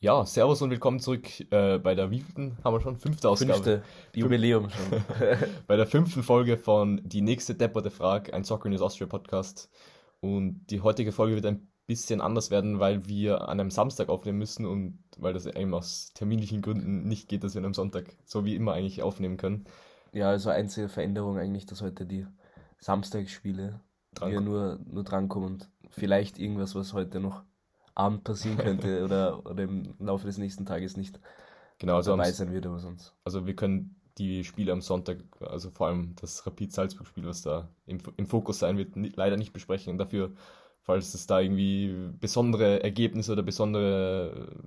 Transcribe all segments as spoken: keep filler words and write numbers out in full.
Ja, servus und willkommen zurück äh, bei der wievielten, haben wir schon, fünfte Ausgabe. Fünfte, Jubiläum schon. Bei der fünften Folge von Die nächste depperte Frage, ein Soccer News Austria Podcast. Und die heutige Folge wird ein bisschen anders werden, weil wir an einem Samstag aufnehmen müssen und weil das eben aus terminlichen Gründen nicht geht, dass wir an einem Sonntag so wie immer eigentlich aufnehmen können. Ja, also einzige Veränderung eigentlich, dass heute die Samstagsspiele hier nur, nur drankommen und vielleicht irgendwas, was heute noch Abend passieren könnte oder, oder im Laufe des nächsten Tages nicht genau, also dabei am, sein würde oder sonst. Also wir können die Spiele am Sonntag, also vor allem das Rapid-Salzburg-Spiel, was da im, im Fokus sein wird, nicht, leider nicht besprechen. Und dafür, falls es da irgendwie besondere Ergebnisse oder besondere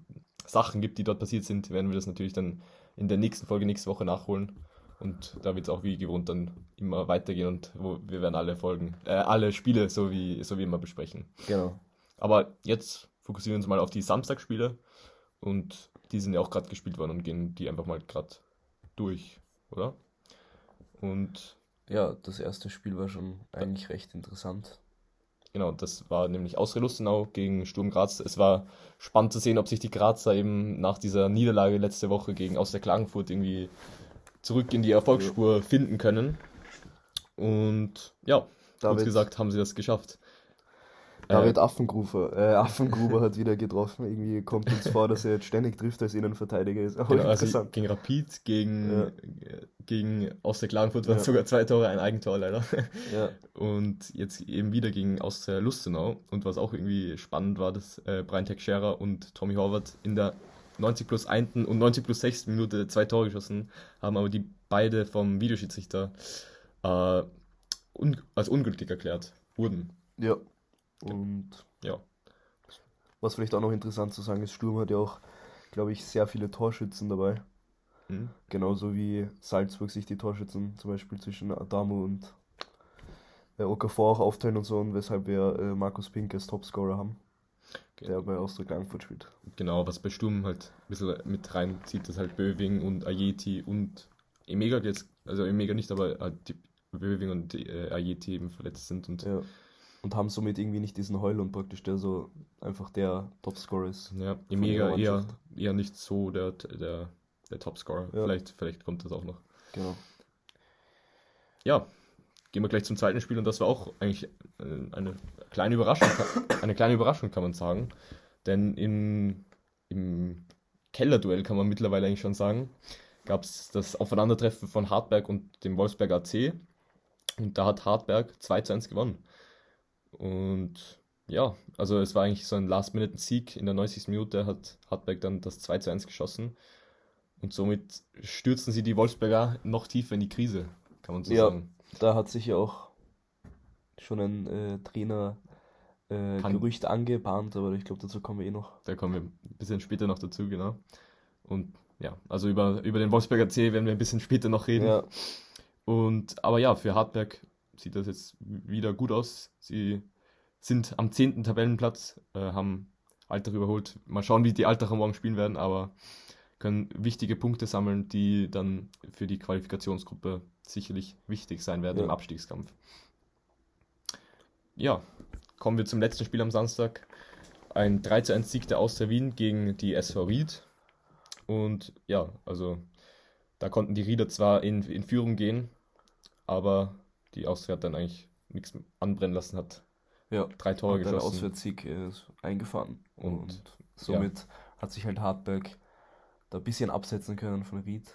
Sachen gibt, die dort passiert sind, werden wir das natürlich dann in der nächsten Folge nächste Woche nachholen. Und da wird es auch wie gewohnt dann immer weitergehen und wo, wir werden alle Folgen, äh, alle Spiele so wie, so wie immer besprechen. Genau. Aber jetzt fokussieren wir uns mal auf die Samstagsspiele und die sind ja auch gerade gespielt worden und gehen die einfach mal gerade durch, oder? Und ja, das erste Spiel war schon eigentlich recht interessant. Genau, das war nämlich Austria Lustenau gegen Sturm Graz. Es war spannend zu sehen, ob sich die Grazer eben nach dieser Niederlage letzte Woche gegen Austria Klagenfurt irgendwie zurück in die Erfolgsspur ja. finden können. Und ja, David, kurz gesagt, haben sie das geschafft. David Affengruber, äh, Affengruber hat wieder getroffen. Irgendwie kommt uns vor, dass er jetzt ständig trifft als Innenverteidiger. Ist auch genau, interessant. Also gegen Rapid, gegen, ja. gegen Austria Klagenfurt waren ja. sogar zwei Tore, ein Eigentor leider. Ja. Und jetzt eben wieder gegen Austria Lustenau. Und was auch irgendwie spannend war, dass äh, Brian Teixeira und Tommy Horvath in der neunzig plus eins und neunzig plus sechs Minute zwei Tore geschossen haben, aber die beide vom Videoschiedsrichter äh, un- als ungültig erklärt wurden. Ja. Und ja. Was vielleicht auch noch interessant zu sagen ist, Sturm hat ja auch, glaube ich, sehr viele Torschützen dabei. Mhm. Genauso wie Salzburg sich die Torschützen zum Beispiel zwischen Adamo und äh, Okafor auch aufteilen und so, und weshalb wir äh, Markus Pink als Topscorer haben, okay. der bei Austria Klagenfurt spielt. Genau, was bei Sturm halt ein bisschen mit reinzieht, dass halt Böving und Ayeti und Mega jetzt, also Mega nicht, aber die Böving und äh, Ayeti eben verletzt sind und ja. Und haben somit irgendwie nicht diesen Heulund praktisch, der so einfach der Topscorer ist. Ja, Mega eher, eher nicht so der, der, der Topscorer. Ja. Vielleicht, vielleicht kommt das auch noch. Genau. Ja, gehen wir gleich zum zweiten Spiel und das war auch eigentlich eine kleine Überraschung, eine kleine Überraschung kann man sagen. Denn im, im Kellerduell kann man mittlerweile eigentlich schon sagen, gab es das Aufeinandertreffen von Hartberg und dem Wolfsberger A C. Und da hat Hartberg zwei zu eins gewonnen. Und ja, also es war eigentlich so ein Last-Minute-Sieg. In der neunzigsten Minute hat Hartberg dann das zwei zu eins geschossen. Und somit stürzten sie die Wolfsberger noch tiefer in die Krise, kann man so ja, sagen. Ja, da hat sich ja auch schon ein äh, Trainer-Gerücht äh, angebahnt, aber ich glaube, dazu kommen wir eh noch. Da kommen wir ein bisschen später noch dazu, genau. Und ja, also über, über den Wolfsberger C werden wir ein bisschen später noch reden. Ja. Und aber ja, für Hartberg sieht das jetzt wieder gut aus. Sie sind am zehnten Tabellenplatz, äh, haben Altach überholt. Mal schauen, wie die Altacher morgen spielen werden, aber können wichtige Punkte sammeln, die dann für die Qualifikationsgruppe sicherlich wichtig sein werden ja. im Abstiegskampf. Ja, kommen wir zum letzten Spiel am Samstag. Ein drei zu eins Sieg der Austria Wien gegen die S V Ried. Und ja, also da konnten die Rieder zwar in, in Führung gehen, aber die Austria hat dann eigentlich nichts anbrennen lassen, hat ja, drei Tore geschossen. Der Auswärtssieg ist eingefahren. Und, und somit ja. hat sich halt Hartberg da ein bisschen absetzen können von Ried.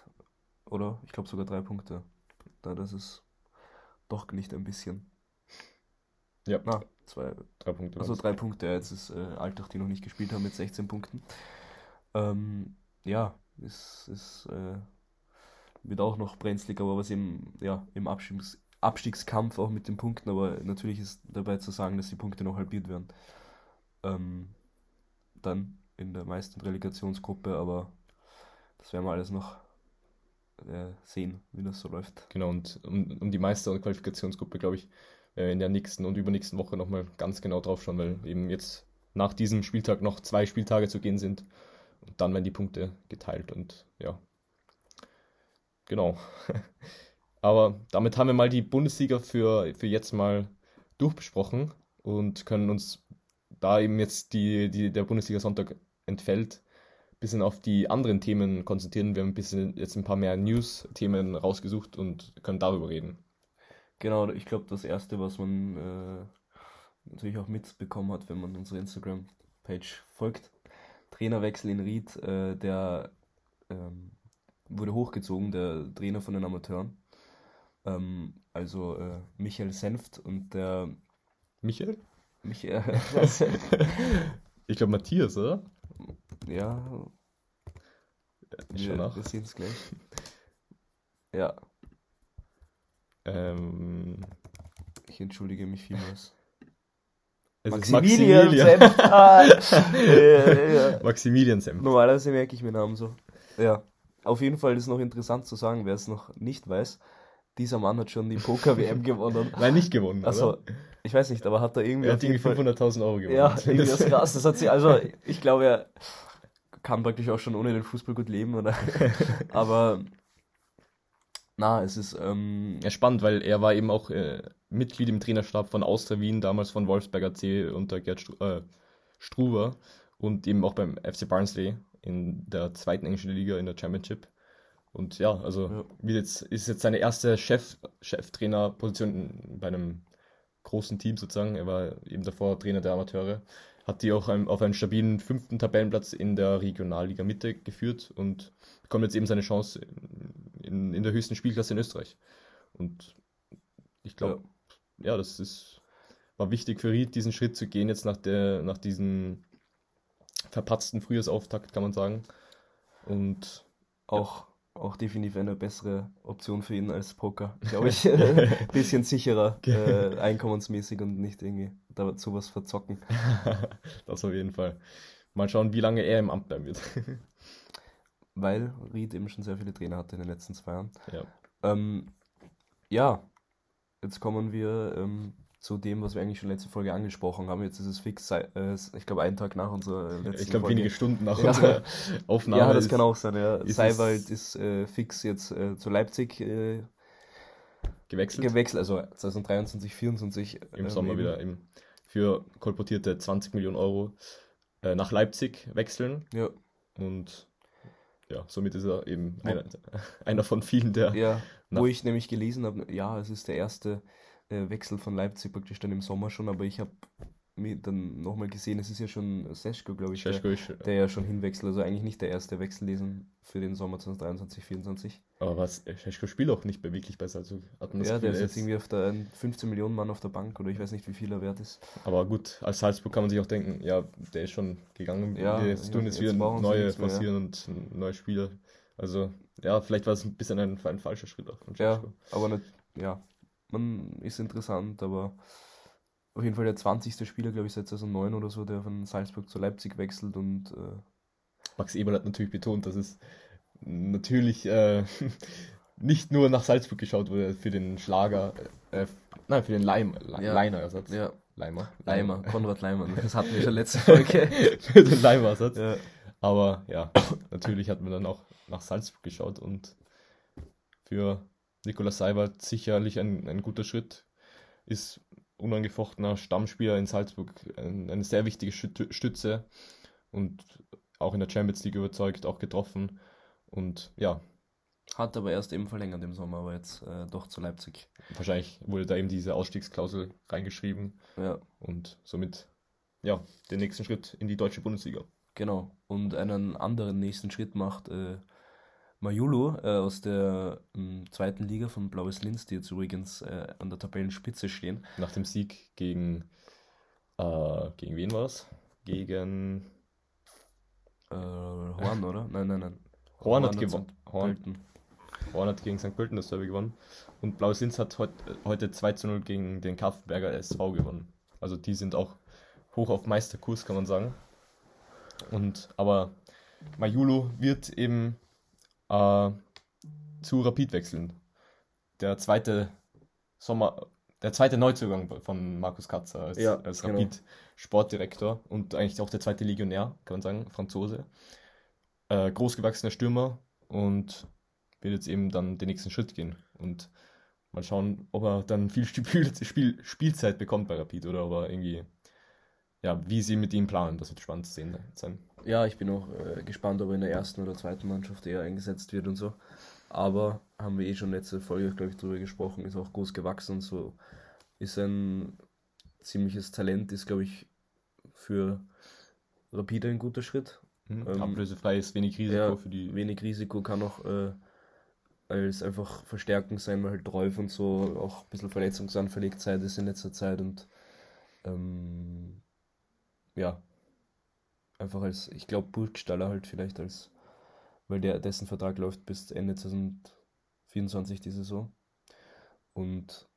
Oder ich glaube sogar drei Punkte. Da das ist doch nicht ein bisschen. Ja. Na, zwei. Drei Punkte. Also drei Punkte. Ja, jetzt ist äh, Altach, die noch nicht gespielt haben, mit sechzehn Punkten. Ähm, ja, es ist, ist, äh, wird auch noch brenzlig, aber was im, ja, im Abschiebungs Abstiegskampf auch mit den Punkten, aber natürlich ist dabei zu sagen, dass die Punkte noch halbiert werden. Ähm, dann in der meisten Relegationsgruppe, aber das werden wir alles noch äh, sehen, wie das so läuft. Genau, und um, um die Meister- und Qualifikationsgruppe, glaube ich, äh, in der nächsten und übernächsten Woche nochmal ganz genau drauf schauen, weil eben jetzt nach diesem Spieltag noch zwei Spieltage zu gehen sind und dann werden die Punkte geteilt und ja, genau. Aber damit haben wir mal die Bundesliga für, für jetzt mal durchbesprochen und können uns, da eben jetzt die, die, der Bundesliga-Sonntag entfällt, bisschen auf die anderen Themen konzentrieren. Wir haben ein bisschen jetzt ein paar mehr News-Themen rausgesucht und können darüber reden. Genau, ich glaube, das Erste, was man äh, natürlich auch mitbekommen hat, wenn man unsere Instagram-Page folgt, Trainerwechsel in Ried, äh, der ähm, wurde hochgezogen, der Trainer von den Amateuren. Ähm, also äh, Michael Senft und der... Michael? Michael. Ich glaube, Matthias, oder? Ja. Wir, wir sehen es gleich. Ja. Ähm. Ich entschuldige mich vielmals. Es Maximilian ist Senft. Ah, ja, ja. Maximilian Senft. Normalerweise merke ich mir Namen so. Ja. Auf jeden Fall ist noch interessant zu sagen, wer es noch nicht weiß. Dieser Mann hat schon die Poker-W M gewonnen. Nein, nicht gewonnen, also, oder? Ich weiß nicht, aber hat er irgendwie... Er hat irgendwie fünfhunderttausend Euro gewonnen. Ja, irgendwie das krass. Das hat sie, also, ich glaube, er kann praktisch auch schon ohne den Fußball gut leben, oder? Aber, na, es ist... Ähm, ja, spannend, weil er war eben auch äh, Mitglied im Trainerstab von Austria Wien, damals von Wolfsberger A C unter Gerd Stru- äh, Struber und eben auch beim F C Barnsley in der zweiten englischen Liga in der Championship. Und ja, also ja. Wird jetzt, ist jetzt seine erste Chef, Cheftrainer-Position bei einem großen Team sozusagen. Er war eben davor Trainer der Amateure. Hat die auch auf einen stabilen fünften Tabellenplatz in der Regionalliga Mitte geführt und bekommt jetzt eben seine Chance in, in der höchsten Spielklasse in Österreich. Und ich glaube, ja. ja, das ist war wichtig für Ried, diesen Schritt zu gehen, jetzt nach, der, nach diesem verpatzten Frühjahrsauftakt, kann man sagen. Und auch... Ja. Auch definitiv eine bessere Option für ihn als Poker, glaube ich. Ein bisschen sicherer, äh, einkommensmäßig und nicht irgendwie dazu was verzocken. Das auf jeden Fall. Mal schauen, wie lange er im Amt bleiben wird. Weil Ried eben schon sehr viele Trainer hatte in den letzten zwei Jahren. Ja, ähm, ja. Jetzt kommen wir ähm, zu dem, was wir eigentlich schon letzte Folge angesprochen haben. Jetzt ist es fix, äh, ich glaube, einen Tag nach unserer letzten Folge. Ich glaube, wenige Stunden nach ja. unserer Aufnahme. Ja, das ist, kann auch sein. Ja. Ist Seiwald ist äh, fix jetzt äh, zu Leipzig äh, gewechselt. gewechselt, also zwanzig dreiundzwanzig, vierundzwanzig. Im ähm, Sommer eben. wieder eben für kolportierte zwanzig Millionen Euro äh, nach Leipzig wechseln. Ja. Und ja, somit ist er eben einer, einer von vielen, der... Ja, nach- wo ich nämlich gelesen habe, ja, es ist der erste... Wechsel von Leipzig praktisch dann im Sommer schon, aber ich habe mir dann nochmal gesehen, es ist ja schon Sesko, glaube ich, Sesko der, ist, ja. der ja schon hinwechselt, also eigentlich nicht der erste Wechsel diesen für den Sommer zwanzig dreiundzwanzig, vierundzwanzig. Aber was, Sesko spielt auch nicht mehr wirklich bei Salzburg. Ja, der ist jetzt irgendwie auf der fünfzehn Millionen Mann auf der Bank oder ich weiß nicht, wie viel er wert ist. Aber gut, als Salzburg kann man sich auch denken, ja, der ist schon gegangen, ja, wir tun jetzt, jetzt wieder neue passieren ja. und neue Spieler. Also, ja, vielleicht war es ein bisschen ein, ein falscher Schritt auch von Sesko. Ja, aber nicht, ja. Man ist interessant, aber auf jeden Fall der zwanzigste Spieler, glaube ich, seit zweitausendneun oder so, der von Salzburg zu Leipzig wechselt und äh Max Eberl hat natürlich betont, dass es natürlich äh, nicht nur nach Salzburg geschaut wurde für den Schlager, äh, nein, für den Leimer, ja. Leiner-Ersatz. Ja. Leimer. Leimer, Konrad Leimer, das hatten wir schon letzte Folge. Für den Leimer-Ersatz. Ja. Aber ja, natürlich hat man dann auch nach Salzburg geschaut und für Nicolas Seiwald sicherlich ein, ein guter Schritt, ist unangefochtener Stammspieler in Salzburg, ein, eine sehr wichtige Stütze und auch in der Champions League überzeugt, auch getroffen und ja. Hat aber erst eben verlängert im Sommer, aber jetzt äh, doch zu Leipzig. Wahrscheinlich wurde da eben diese Ausstiegsklausel reingeschrieben ja. und somit ja den nächsten Schritt in die deutsche Bundesliga. Genau, und einen anderen nächsten Schritt macht äh, Mayulu äh, aus der m, zweiten Liga von Blaues Linz, die jetzt übrigens äh, an der Tabellenspitze stehen. Nach dem Sieg gegen, äh, gegen wen war es? Gegen äh, Horn, oder? Nein, nein, nein. Horn, Horn hat gewonnen. Horn. Horn hat gegen Sankt Pölten das Derby gewonnen. Und Blaues Linz hat heut, heute zwei zu null gegen den Hartberger S V gewonnen. Also die sind auch hoch auf Meisterkurs, kann man sagen. Und aber Mayulu wird eben Uh, zu Rapid wechseln. Der zweite Sommer, der zweite Neuzugang von Markus Katzer als, ja, als Rapid genau. Sportdirektor und eigentlich auch der zweite Legionär, kann man sagen, Franzose. Uh, großgewachsener Stürmer und wird jetzt eben dann den nächsten Schritt gehen und mal schauen, ob er dann viel Spiel- Spiel- Spielzeit bekommt bei Rapid oder ob er irgendwie, ja, wie sie mit ihm planen, das wird spannend zu sehen sein. ja, ich bin auch äh, gespannt, ob er in der ersten oder zweiten Mannschaft eher eingesetzt wird und so. Aber haben wir eh schon letzte Folge, glaube ich, drüber gesprochen, ist auch groß gewachsen und so. Ist ein ziemliches Talent, ist, glaube ich, für Rapid ein guter Schritt. Mhm. Ähm, Ablösefrei ist wenig Risiko ja, für die... Wenig Risiko kann auch äh, als einfach Verstärkung sein, weil halt drauf und so auch ein bisschen Verletzungsanfälligkeit ist in letzter Zeit und ähm, ja, einfach als, ich glaube, Burgstaller halt vielleicht als, weil der dessen Vertrag läuft bis Ende zwanzig vierundzwanzig die Saison und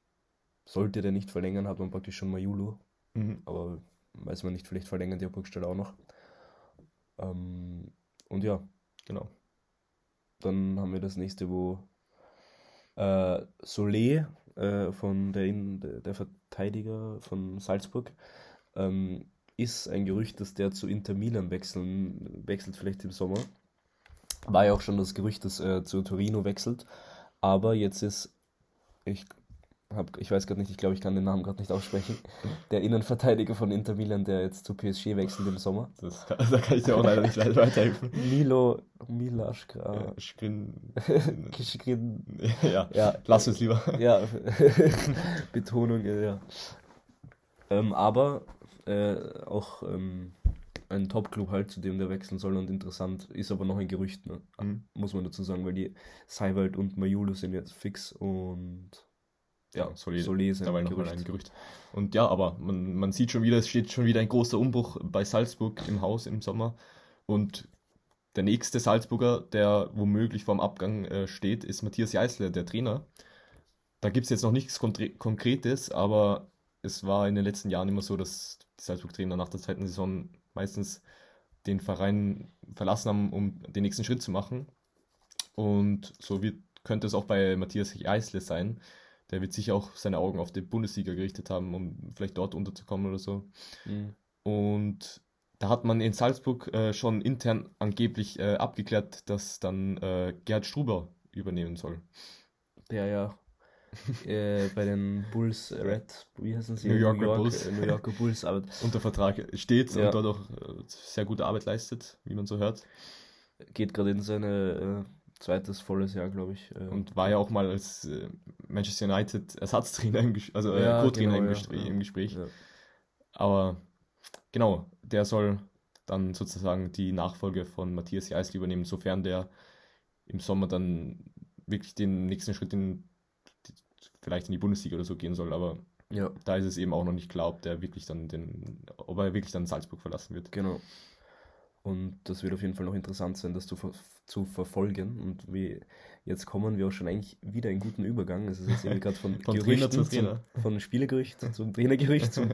sollte der nicht verlängern, hat man praktisch schon Mayulu, mhm. aber weiß man nicht, vielleicht verlängert der Burgstaller auch noch. Ähm, und ja, genau. Dann haben wir das nächste, wo äh, Solé, äh, von der, In- der Verteidiger von Salzburg, ähm, ist ein Gerücht, dass der zu Inter Milan wechseln, wechselt vielleicht im Sommer. War ja auch schon das Gerücht, dass er zu Torino wechselt. Aber jetzt ist, ich, hab, ich weiß gerade nicht, ich glaube, ich kann den Namen gerade nicht aussprechen, der Innenverteidiger von Inter Milan, der jetzt zu P S G wechselt im Sommer. Das kann, da kann ich dir auch leider nicht weiterhelfen. Milo... Milaschka. Schkrin. Ja, ja, lass uns lieber. Ja, Betonung, ja. Ähm, aber äh, auch ähm, ein Top-Club halt, zu dem der wechseln soll und interessant, ist aber noch ein Gerücht, ne? Mhm. Muss man dazu sagen, weil die Seiwald und Mayulu sind jetzt fix und ja, ja Solé, Solé sind dabei ein Gerücht. ein Gerücht. Und ja, aber man, man sieht schon wieder, es steht schon wieder ein großer Umbruch bei Salzburg im Haus im Sommer und der nächste Salzburger, der womöglich vorm Abgang äh, steht, ist Matthias Jaissle, der Trainer. Da gibt es jetzt noch nichts Kontre- Konkretes, aber es war in den letzten Jahren immer so, dass die Salzburg-Trainer nach der zweiten Saison meistens den Verein verlassen haben, um den nächsten Schritt zu machen. Und so wird, könnte es auch bei Matthias Jaissle sein. Der wird sicher auch seine Augen auf die Bundesliga gerichtet haben, um vielleicht dort unterzukommen oder so. Mhm. Und... Da hat man in Salzburg äh, schon intern angeblich äh, abgeklärt, dass dann äh, Gerd Struber übernehmen soll. Der ja äh, bei den Bulls Red, wie heißen sie? New York, New York Red Bulls. Äh, New Yorker Bulls unter Vertrag steht ja. Und dort auch äh, sehr gute Arbeit leistet, wie man so hört. Geht gerade in seine äh, zweites volles Jahr, glaube ich. Äh, und war ja auch mal als äh, Manchester United Ersatztrainer, im Ges- also äh, ja, Co-Trainer genau, im, Gespr- ja, im Gespräch. Ja. Aber... Genau, der soll dann sozusagen die Nachfolge von Matthias Jaissle übernehmen, sofern der im Sommer dann wirklich den nächsten Schritt in die, vielleicht in die Bundesliga oder so gehen soll, aber ja. Da ist es eben auch noch nicht klar, ob der wirklich dann den, ob er wirklich dann Salzburg verlassen wird. Genau. Und das wird auf jeden Fall noch interessant sein, das zu, ver- zu verfolgen. Und wie, jetzt kommen wir auch schon eigentlich wieder einen guten Übergang. Es ist jetzt irgendwie gerade von, von Gerüchten zum Trainer. Zum, von Spielergerücht zum Trainergerücht zum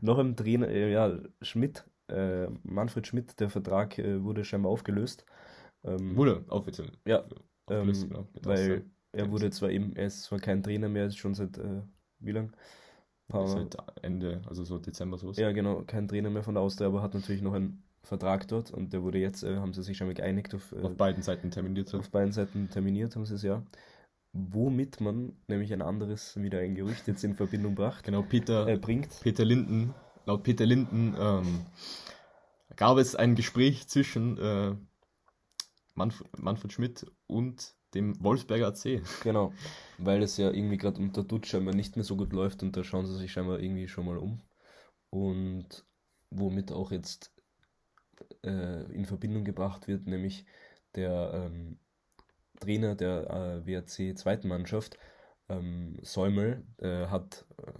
noch im Trainer, ja, Schmid, äh, Manfred Schmid, der Vertrag äh, wurde scheinbar aufgelöst. Ähm, wurde offiziell. Ja, aufgelöst, ähm, genau. Weil er wurde zwar eben, er ist zwar kein Trainer mehr, ist schon seit äh, wie lang? Seit Ende, also so Dezember sowas. Ja, genau, kein Trainer mehr von der Austria, aber hat natürlich noch einen Vertrag dort und der wurde jetzt, äh, haben sie sich schon mal geeinigt auf, äh, auf beiden Seiten terminiert. Auf beiden Seiten terminiert haben sie es ja. Womit man nämlich ein anderes, wieder ein Gerücht jetzt in Verbindung bracht. Genau, Peter äh, bringt. Peter Linden, laut Peter Linden ähm, gab es ein Gespräch zwischen äh, Manf- Manfred Schmid und dem Wolfsberger A C. Genau, weil es ja irgendwie gerade unter Dutt scheinbar nicht mehr so gut läuft und da schauen sie sich scheinbar irgendwie schon mal um. Und womit auch jetzt in Verbindung gebracht wird, nämlich der ähm, Trainer der äh, W A C zweiten Mannschaft, ähm, Säumel, äh, hat, äh,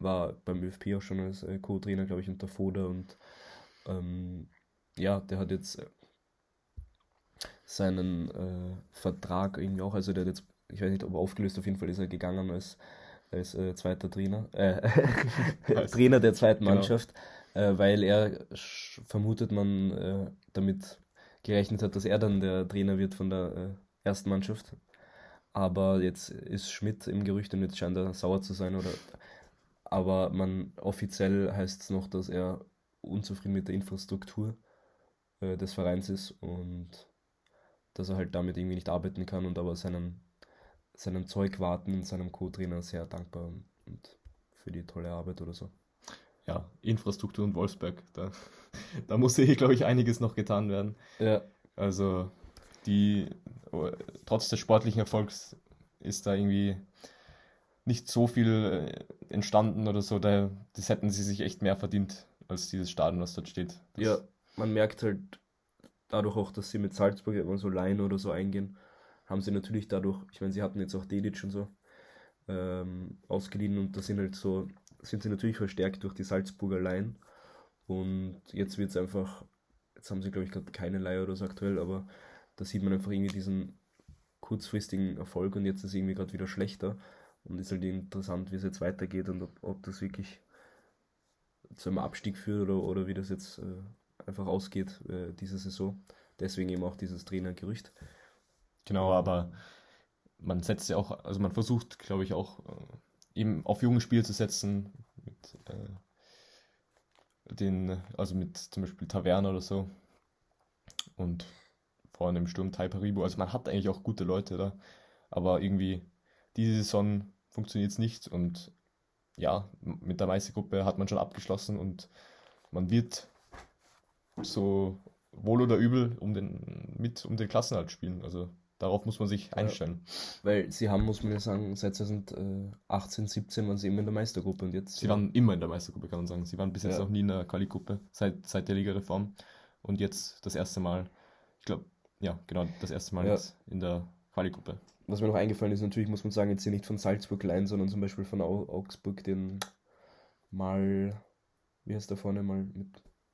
war beim ÖFP auch schon als äh, Co-Trainer, glaube ich, unter Foder und ähm, ja, der hat jetzt äh, seinen äh, Vertrag irgendwie auch, also der hat jetzt, ich weiß nicht, ob er aufgelöst, auf jeden Fall ist er gegangen als, als äh, zweiter Trainer, äh, Trainer der zweiten genau. Mannschaft, weil er, vermutet man, äh, damit gerechnet hat, dass er dann der Trainer wird von der äh, ersten Mannschaft. Aber jetzt ist Schmid im Gerücht und jetzt scheint er sauer zu sein. Oder, aber man offiziell heißt es noch, dass er unzufrieden mit der Infrastruktur äh, des Vereins ist und dass er halt damit irgendwie nicht arbeiten kann und aber seinem, seinem Zeugwarten und seinem Co-Trainer sehr dankbar und für die tolle Arbeit oder so. ja, Infrastruktur in Wolfsberg. Da, da muss, glaube ich, einiges noch getan werden. Ja. Also die, trotz des sportlichen Erfolgs ist da irgendwie nicht so viel entstanden oder so. Da, das hätten sie sich echt mehr verdient, als dieses Stadion, was dort steht. Das ja, man merkt halt dadurch auch, dass sie mit Salzburg immer so Laien oder so eingehen, haben sie natürlich dadurch, ich meine, sie hatten jetzt auch Dedic und so ähm, ausgeliehen und da sind halt so, sind sie natürlich verstärkt durch die Salzburger Laien. Und jetzt wird es einfach, jetzt haben sie, glaube ich, gerade keine Leihe oder so aktuell, aber da sieht man einfach irgendwie diesen kurzfristigen Erfolg und jetzt ist es irgendwie gerade wieder schlechter und ist halt interessant, wie es jetzt weitergeht und ob, ob das wirklich zu einem Abstieg führt oder, oder wie das jetzt äh, einfach ausgeht äh, diese Saison. Deswegen eben auch dieses Trainergerücht. Genau, aber man setzt ja auch, also man versucht, glaube ich, auch äh, eben auf junge Spieler zu setzen, mit, äh, den, also mit zum Beispiel Taverna oder so und vor allem im Sturm Taiparibo. Also man hat eigentlich auch gute Leute da, aber irgendwie diese Saison funktioniert es nicht und ja, mit der Meistergruppe hat man schon abgeschlossen und man wird so wohl oder übel um den, mit um den Klassenerhalt spielen. Also darauf muss man sich einstellen. Ja, weil sie haben, muss man ja sagen, seit zweitausendachtzehn, siebzehn waren sie immer in der Meistergruppe und jetzt... Sie waren immer in der Meistergruppe, kann man sagen. Sie waren bis jetzt ja. noch nie in der Quali-Gruppe, seit, seit der Liga-Reform. Und jetzt das erste Mal, ich glaube, ja, genau, das erste Mal ja. jetzt in der Quali-Gruppe. Was mir noch eingefallen ist, natürlich muss man sagen, jetzt hier nicht von Salzburg Lein, sondern zum Beispiel von Au- Augsburg den mal, wie heißt der vorne, mal mit,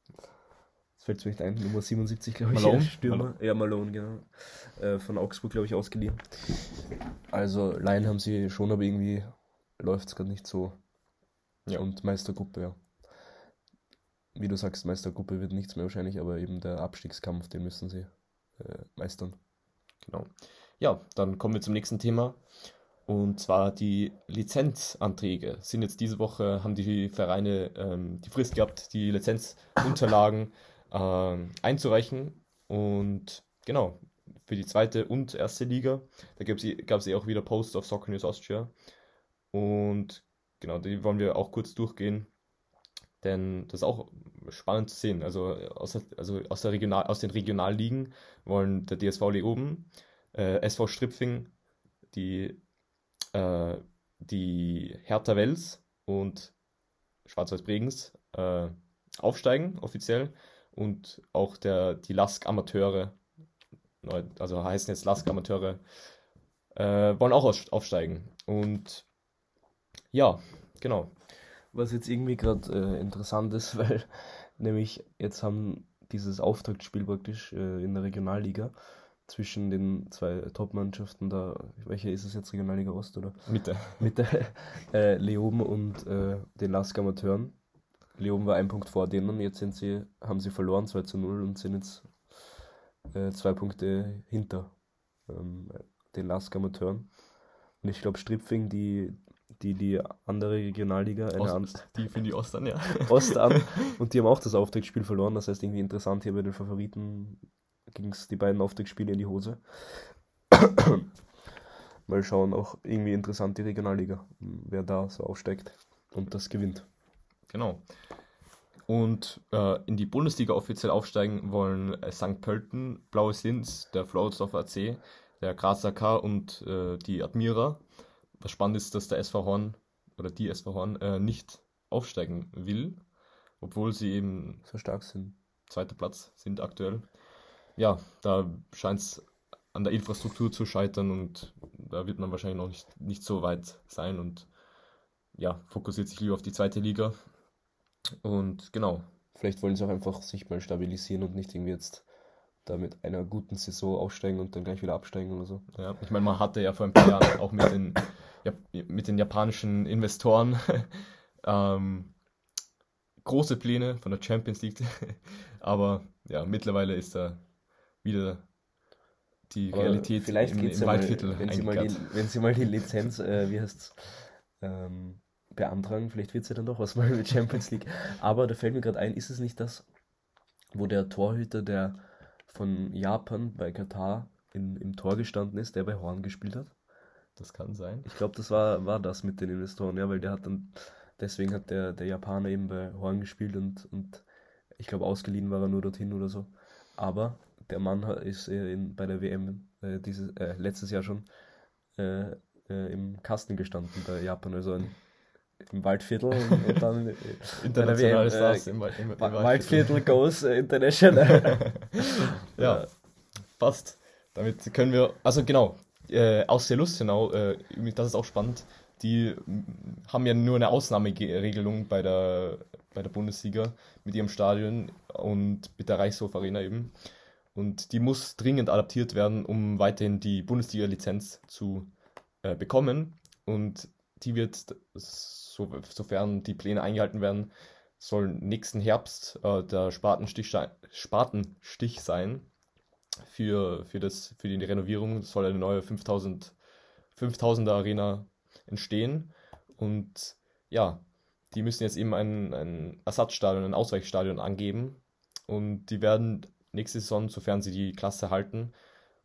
das fällt mir nicht ein, Nummer siebenundsiebzig, glaube ich, Malone? Ja, Stürmer, Malone. ja, Malone, genau, äh, von Augsburg, glaube ich, ausgeliehen. Also Lein haben sie schon, aber irgendwie läuft es gerade nicht so. Ja. Und Meistergruppe, ja. Wie du sagst, Meistergruppe wird nichts mehr wahrscheinlich, aber eben der Abstiegskampf, den müssen sie äh, meistern. Genau. Ja, dann kommen wir zum nächsten Thema und zwar die Lizenzanträge. Sind jetzt diese Woche, haben die Vereine ähm, die Frist gehabt, die Lizenzunterlagen äh, einzureichen und genau, für die zweite und erste Liga, da gab es eh auch wieder Posts auf Soccer News Austria und genau, die wollen wir auch kurz durchgehen, denn das ist auch spannend zu sehen. Also aus, also aus, der Regional, aus den Regionalligen wollen der D S V Leoben, S V Stripfing, die, äh, die Hertha Wels und Schwarz-Weiß-Bregenz äh, aufsteigen offiziell und auch der, die LASK Amateure, also heißen jetzt LASK Amateure, äh, wollen auch aus, aufsteigen. Und ja, genau. Was jetzt irgendwie gerade äh, interessant ist, weil nämlich jetzt haben dieses Auftaktspiel praktisch äh, in der Regionalliga zwischen den zwei Top-Mannschaften da, welche ist es jetzt, Regionalliga Ost, oder? Mitte. Mitte, äh, Leoben und äh, den LASK Amateuren. Leoben war ein Punkt vor denen, jetzt sind sie, haben sie verloren, zwei zu null und sind jetzt äh, zwei Punkte hinter ähm, den LASK Amateuren. Und ich glaube, Stripfing, die, die die andere Regionalliga, eine Ost, die finden die Ost an, ja. Ost an, und die haben auch das Auftaktspiel verloren, das heißt irgendwie interessant hier bei den Favoriten, ging es die beiden Auftaktspiele in die Hose. Mal schauen, auch irgendwie interessant die Regionalliga, wer da so aufsteigt und das gewinnt. Genau. Und äh, in die Bundesliga offiziell aufsteigen wollen äh, Sankt Pölten, Blaues Linz, der Floridsdorfer A C, der Grazer K und äh, die Admira. Was spannend ist, dass der S V Horn oder die S V Horn äh, nicht aufsteigen will, obwohl sie eben so stark sind. Zweiter Platz sind aktuell. Ja, da scheint es an der Infrastruktur zu scheitern und da wird man wahrscheinlich noch nicht, nicht so weit sein und ja, fokussiert sich lieber auf die zweite Liga und genau. Vielleicht wollen sie auch einfach sich mal stabilisieren und nicht irgendwie jetzt da mit einer guten Saison aufsteigen und dann gleich wieder absteigen oder so. Ja, ich meine, man hatte ja vor ein paar Jahren auch mit den, ja, mit den japanischen Investoren ähm, große Pläne von der Champions League, aber ja, mittlerweile ist da wieder die aber Realität vielleicht im, geht's im ja Waldviertel mal, wenn, sie mal die, wenn sie mal die Lizenz äh, wie heißt's, ähm, beantragen, vielleicht wird sie ja dann doch was mal mit Champions League. Aber da fällt mir gerade ein, ist es nicht das, wo der Torhüter, der von Japan bei Katar in, im Tor gestanden ist, der bei Horn gespielt hat? Das kann sein. Ich glaube, das war, war das mit den Investoren, ja, weil der hat dann deswegen hat der, der Japaner eben bei Horn gespielt und, und ich glaube ausgeliehen war er nur dorthin oder so. Aber der Mann ist in, bei der W M äh, dieses, äh, letztes Jahr schon äh, äh, im Kasten gestanden bei Japan, also ein im Waldviertel und, und dann äh, international ist das äh, im, im, im Waldviertel. Waldviertel goes äh, international. Ja, ja, passt. Damit können wir, also genau, äh, aus der Lustenau, äh, das ist auch spannend, die haben ja nur eine Ausnahmeregelung bei der, bei der Bundesliga mit ihrem Stadion und mit der Reichshof Arena eben. Und die muss dringend adaptiert werden, um weiterhin die Bundesliga-Lizenz zu äh, bekommen. Und die wird, so, sofern die Pläne eingehalten werden, soll nächsten Herbst äh, der Spatenstich, Spatenstich sein für, für, das, für die Renovierung. Es soll eine neue fünftausender Arena entstehen. Und ja, die müssen jetzt eben ein, ein Ersatzstadion, ein Ausweichstadion angeben. Und die werden nächste Saison, sofern sie die Klasse halten,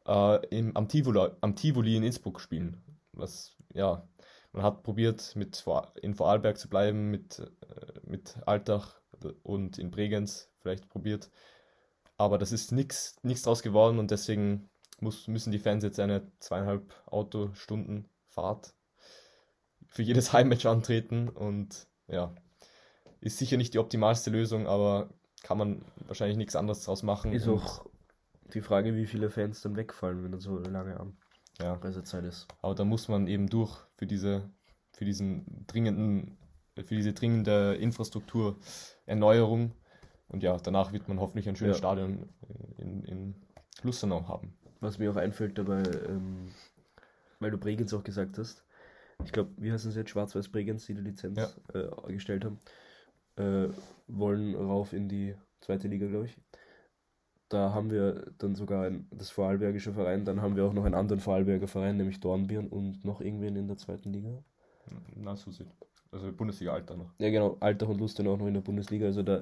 äh, im, am, Tivoli, am Tivoli in Innsbruck spielen. Was, ja, man hat probiert, mit in Vorarlberg zu bleiben, mit, mit Altach und in Bregenz vielleicht probiert. Aber das ist nichts draus geworden und deswegen muss, müssen die Fans jetzt eine zweieinhalb Autostunden Fahrt für jedes Heimmatch antreten. Und ja, ist sicher nicht die optimalste Lösung, aber kann man wahrscheinlich nichts anderes draus machen. Ist auch die Frage, wie viele Fans dann wegfallen, wenn das so lange an ja. Reisezeit ist. Aber da muss man eben durch für diese, für diesen dringenden, für diese dringende Infrastrukturerneuerung. Und ja, danach wird man hoffentlich ein schönes ja. Stadion in, in Lustenau haben. Was mir auch einfällt dabei, ähm, weil du Bregenz auch gesagt hast, ich glaube, wie heißt es jetzt, Schwarz-Weiß-Bregenz, die die Lizenz ja. äh, gestellt haben, äh, wollen rauf in die zweite Liga, glaube ich. Da haben wir dann sogar ein, das Vorarlbergische Verein, dann haben wir auch noch einen anderen Vorarlberger Verein, nämlich Dornbirn und noch irgendwen in der zweiten Liga. Na, so sieht. Also Bundesliga Altach noch. Ja genau, Altach und Lustenau auch noch in der Bundesliga, also da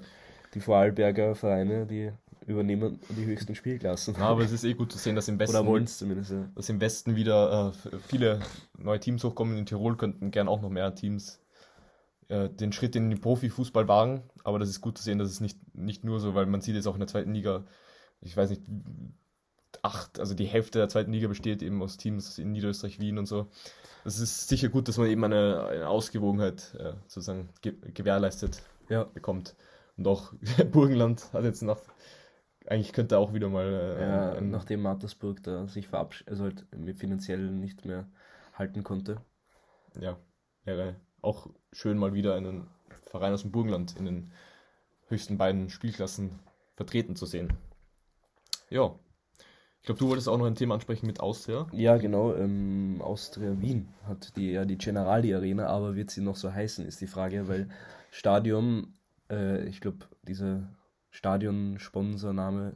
die Vorarlberger Vereine, die übernehmen die höchsten Spielklassen. Ja, aber es ist eh gut zu sehen, dass im Westen, oder wollen es zumindest, ja. dass im Westen wieder äh, viele neue Teams hochkommen. In Tirol könnten gern auch noch mehr Teams äh, den Schritt in den Profifußball wagen, aber das ist gut zu sehen, dass es nicht, nicht nur so, weil man sieht jetzt auch in der zweiten Liga, ich weiß nicht, acht, also die Hälfte der zweiten Liga besteht eben aus Teams in Niederösterreich, Wien und so. Es ist sicher gut, dass man eben eine, eine Ausgewogenheit äh, sozusagen ge- gewährleistet ja. bekommt. Und auch Burgenland hat jetzt nach, eigentlich könnte auch wieder mal... Äh, ja, ein, nachdem Mattersburg da sich verabsch- also halt finanziell nicht mehr halten konnte. Ja, wäre auch schön mal wieder einen Verein aus dem Burgenland in den höchsten beiden Spielklassen vertreten zu sehen. Ja, ich glaube, du wolltest auch noch ein Thema ansprechen mit Austria. Ja, genau, ähm, Austria Wien hat die, ja die Generali Arena, aber wird sie noch so heißen, ist die Frage, weil Stadion, äh, ich glaube, dieser Stadion-Sponsorname,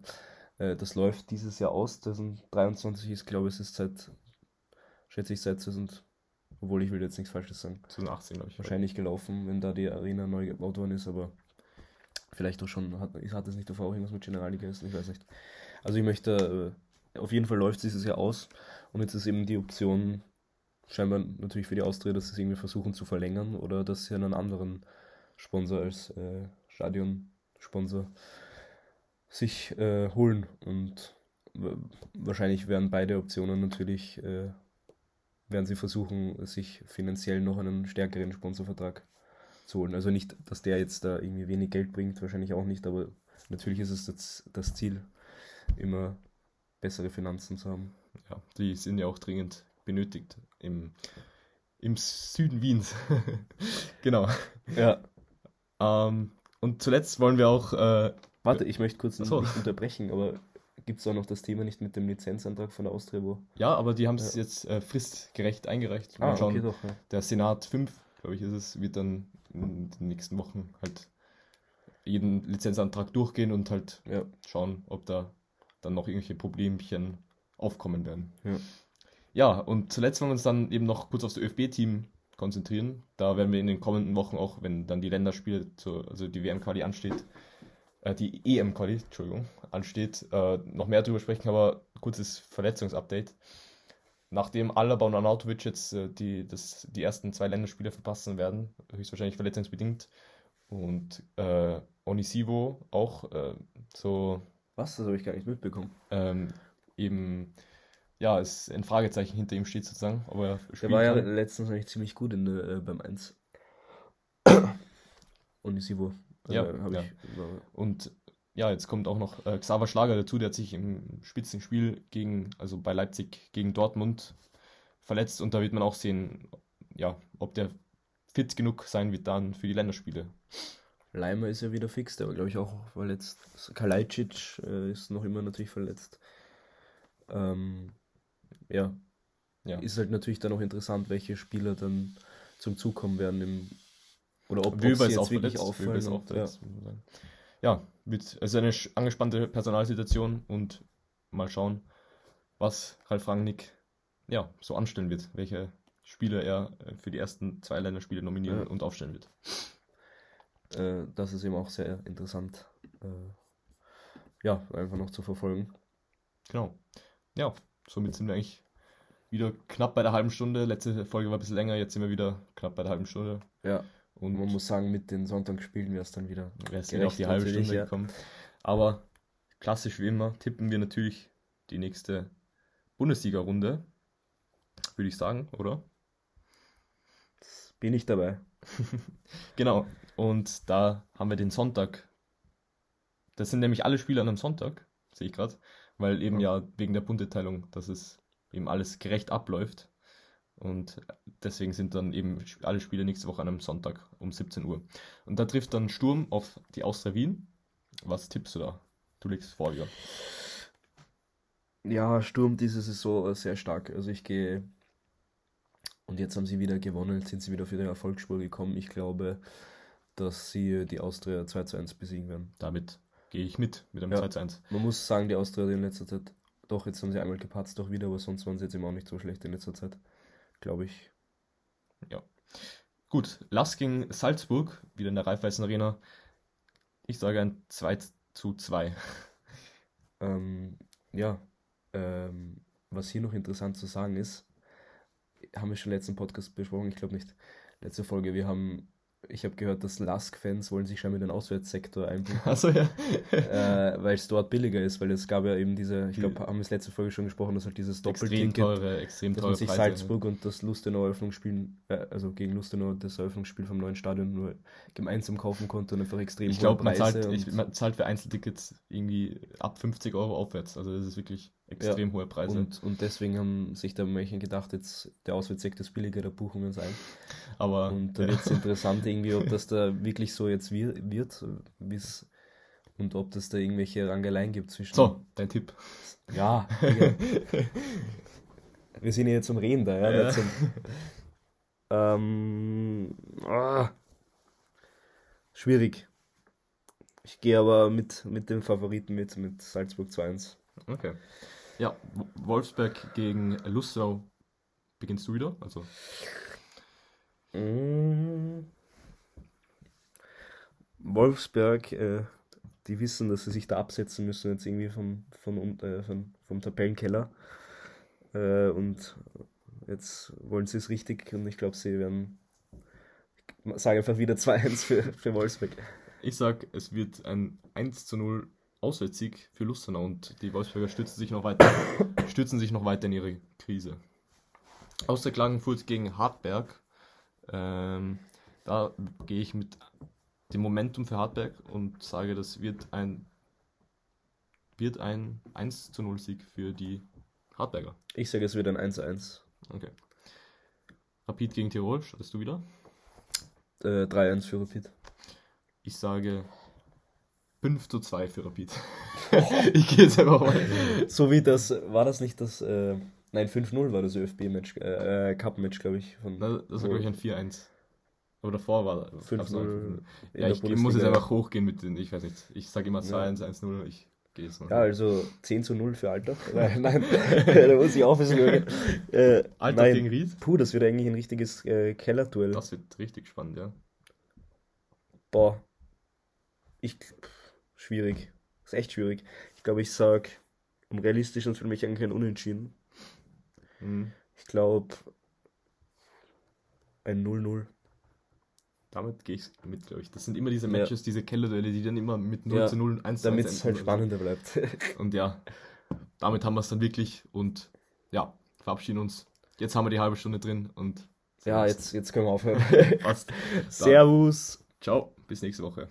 äh, das läuft dieses Jahr aus, zwanzig dreiundzwanzig ist, glaube ich, es ist seit, schätze ich, seit zwanzig, obwohl ich will jetzt nichts Falsches sagen. zwanzig achtzehn, glaube ich. Wahrscheinlich gelaufen, wenn da die Arena neu gebaut worden ist, aber vielleicht auch schon, hat, hat es nicht davor auch irgendwas mit Generali geheißen, ich weiß nicht. Also ich möchte, äh, auf jeden Fall läuft es dieses Jahr aus und jetzt ist eben die Option, scheinbar natürlich für die Austria, dass sie es irgendwie versuchen zu verlängern oder dass sie einen anderen Sponsor als äh, Stadionsponsor sich äh, holen und w- wahrscheinlich werden beide Optionen natürlich, äh, werden sie versuchen, sich finanziell noch einen stärkeren Sponsorvertrag zu holen. Also nicht, dass der jetzt da irgendwie wenig Geld bringt, wahrscheinlich auch nicht, aber natürlich ist es das, das Ziel, immer bessere Finanzen zu haben. Ja, die sind ja auch dringend benötigt im, im Süden Wiens. Genau. Ja. Ähm, und zuletzt wollen wir auch... Äh, Warte, ich möchte kurz so. nicht unterbrechen, aber gibt es auch noch das Thema nicht mit dem Lizenzantrag von der Austria, wo... Ja, aber die haben es ja. jetzt äh, fristgerecht eingereicht. Mal ah, schauen. Okay, doch, ja. Der Senat fünf, glaube ich, ist es, wird dann in den nächsten Wochen halt jeden Lizenzantrag durchgehen und halt ja. schauen, ob da dann noch irgendwelche Problemchen aufkommen werden. Ja, ja, und zuletzt wollen wir uns dann eben noch kurz aufs Ö F B-Team konzentrieren. Da werden wir in den kommenden Wochen auch, wenn dann die Länderspiele, zur, also die W M-Quali ansteht, äh, die E M-Quali, Entschuldigung, ansteht, äh, noch mehr drüber sprechen, aber kurzes Verletzungsupdate. Nachdem Alaba und Arnautovic jetzt äh, die, das, die ersten zwei Länderspiele verpassen werden, höchstwahrscheinlich verletzungsbedingt, und äh, Onisivo auch äh, so... Was? Das habe ich gar nicht mitbekommen. Ähm, eben, ja, ist ein Fragezeichen hinter ihm steht sozusagen. Aber der war ja kann. letztens eigentlich ziemlich gut in, äh, beim eins. Onisivo. Äh, ja, ja. Ich, war, und... Ja, jetzt kommt auch noch äh, Xaver Schlager dazu, der hat sich im Spitzenspiel gegen, also bei Leipzig gegen Dortmund verletzt, und da wird man auch sehen, ja, ob der fit genug sein wird dann für die Länderspiele. Leimer ist ja wieder fix, der war glaube ich auch verletzt. Kalajdzic äh, ist noch immer natürlich verletzt. Ähm, ja. ja, ist halt natürlich dann auch interessant, welche Spieler dann zum Zug kommen werden. Im, oder ob sie jetzt auch wirklich auffallen. Ist auch verletzt, ja. Ja, mit, also eine angespannte Personalsituation, und mal schauen, was Ralf Rangnick ja, so anstellen wird, welche Spieler er für die ersten zwei Länderspiele nominieren ja. und aufstellen wird. Äh, das ist eben auch sehr interessant, äh, ja, einfach noch zu verfolgen. Genau. Ja, somit sind wir eigentlich wieder knapp bei der halben Stunde. Letzte Folge war ein bisschen länger, jetzt sind wir wieder knapp bei der halben Stunde. Ja. Und man muss sagen, mit den Sonntagsspielen wäre es dann wieder gerecht, wieder auf die halbe Stunde ja. gekommen. Aber klassisch wie immer tippen wir natürlich die nächste Bundesliga-Runde, würde ich sagen, oder? Das bin ich dabei. Genau, und da haben wir den Sonntag. Das sind nämlich alle Spiele an einem Sonntag, sehe ich gerade, weil eben ja. ja wegen der Punkteteilung, dass es eben alles gerecht abläuft. Und deswegen sind dann eben alle Spiele nächste Woche an einem Sonntag um siebzehn Uhr. Und da trifft dann Sturm auf die Austria Wien. Was tippst du da? Du legst vor, ja. Ja, Sturm diese Saison sehr stark. Also ich gehe... Und jetzt haben sie wieder gewonnen, jetzt sind sie wieder auf ihre Erfolgsspur gekommen. Ich glaube, dass sie die Austria zwei zu eins besiegen werden. Damit gehe ich mit, mit einem ja, zwei zu eins. Man muss sagen, die Austria in letzter Zeit... Doch, jetzt haben sie einmal gepatzt, doch wieder, aber sonst waren sie jetzt eben auch nicht so schlecht in letzter Zeit. Glaube ich. Ja. Gut, L A S K gegen Salzburg, wieder in der Raiffeisen Arena. Ich sage ein zwei zu zwei. Ähm, ja, ähm, was hier noch interessant zu sagen ist, haben wir schon letzten Podcast besprochen, ich glaube nicht, letzte Folge, wir haben, ich habe gehört, dass L A S K-Fans wollen sich scheinbar in den Auswärtssektor einbringen. Achso, ja. äh, weil es dort billiger ist, weil es gab ja eben diese, ich glaube, haben wir es letzte Folge schon gesprochen, dass halt dieses Doppelticket, extrem teure, extrem teure dass man sich Preise Salzburg und das Lustenau Eröffnungsspiel, äh, also gegen Lustenau das Eröffnungsspiel vom neuen Stadion nur gemeinsam kaufen konnte und einfach extrem ich hohe glaub, man Preise. Zahlt, ich, man zahlt für Einzeltickets irgendwie ab fünfzig Euro aufwärts, also das ist wirklich extrem ja, hohe Preise. Und, und deswegen haben sich da manche gedacht, jetzt der Auswärtssektor ist billiger, da buchen wir uns ein. Aber, und dann wird es interessant irgendwie, ob das da wirklich so jetzt wird, bis und ob das da irgendwelche Rangeleien gibt zwischen... So, dein Tipp. Ja. ja. Wir sind ja jetzt zum Reden da. Ja. ja. Zum, ähm, ah, schwierig. Ich gehe aber mit, mit dem Favoriten mit, mit Salzburg zwei eins. Okay. Ja, Wolfsberg gegen Lustenau. Beginnst du wieder? Also... Wolfsberg, äh, die wissen, dass sie sich da absetzen müssen jetzt irgendwie vom, vom, äh, vom, vom Tabellenkeller, äh, und jetzt wollen sie es richtig, und ich glaube, sie werden, ich sage einfach wieder zwei eins für, für Wolfsberg. Ich sage, es wird ein eins zu null Auswärtssieg für Lustenau, und die Wolfsberger stützen sich noch weiter, stützen sich noch weiter in ihre Krise. Austria Klagenfurt gegen Hartberg. Ähm, da gehe ich mit dem Momentum für Hartberg und sage, das wird ein wird ein eins zu null Sieg für die Hartberger. Ich sage, es wird ein eins zu eins. Okay. Rapid gegen Tirol, startest du wieder? Äh, drei eins für Rapid. Ich sage fünf zu zwei für Rapid. Ich gehe jetzt einfach mal. So wie das, war das nicht das... Äh Nein, fünf null war das ÖFB-Match, äh, Cup-Match, glaube ich. Von das war, glaube ich, ein vier eins. Aber davor war das. fünf null. Ja, ich Bundesliga. Muss jetzt einfach hochgehen mit den, ich weiß nicht, ich sage immer zwei eins, ja. eins null, ich gehe jetzt noch. Ja, also zehn zu null für Altach. Nein, nein, da muss ich auch wissen. äh, Altach nein. gegen Ried? Puh, das wird eigentlich ein richtiges äh, Kellerduell. Das wird richtig spannend, ja. Boah. Ich, pff, schwierig. Ist echt schwierig. Ich glaube, ich sag, um realistisch und für mich eigentlich ein Unentschieden. Ich glaube, ein null null. Damit gehe ich mit, glaube ich. Das sind immer diese Matches, ja. diese Kellerduelle, die dann immer mit null ja, zu null und eins zu eins. Damit es halt spannender bleibt. Und ja, damit haben wir es dann wirklich und ja, verabschieden uns. Jetzt haben wir die halbe Stunde drin und... Ja, jetzt, jetzt können wir aufhören. Passt. Servus. Ciao, bis nächste Woche.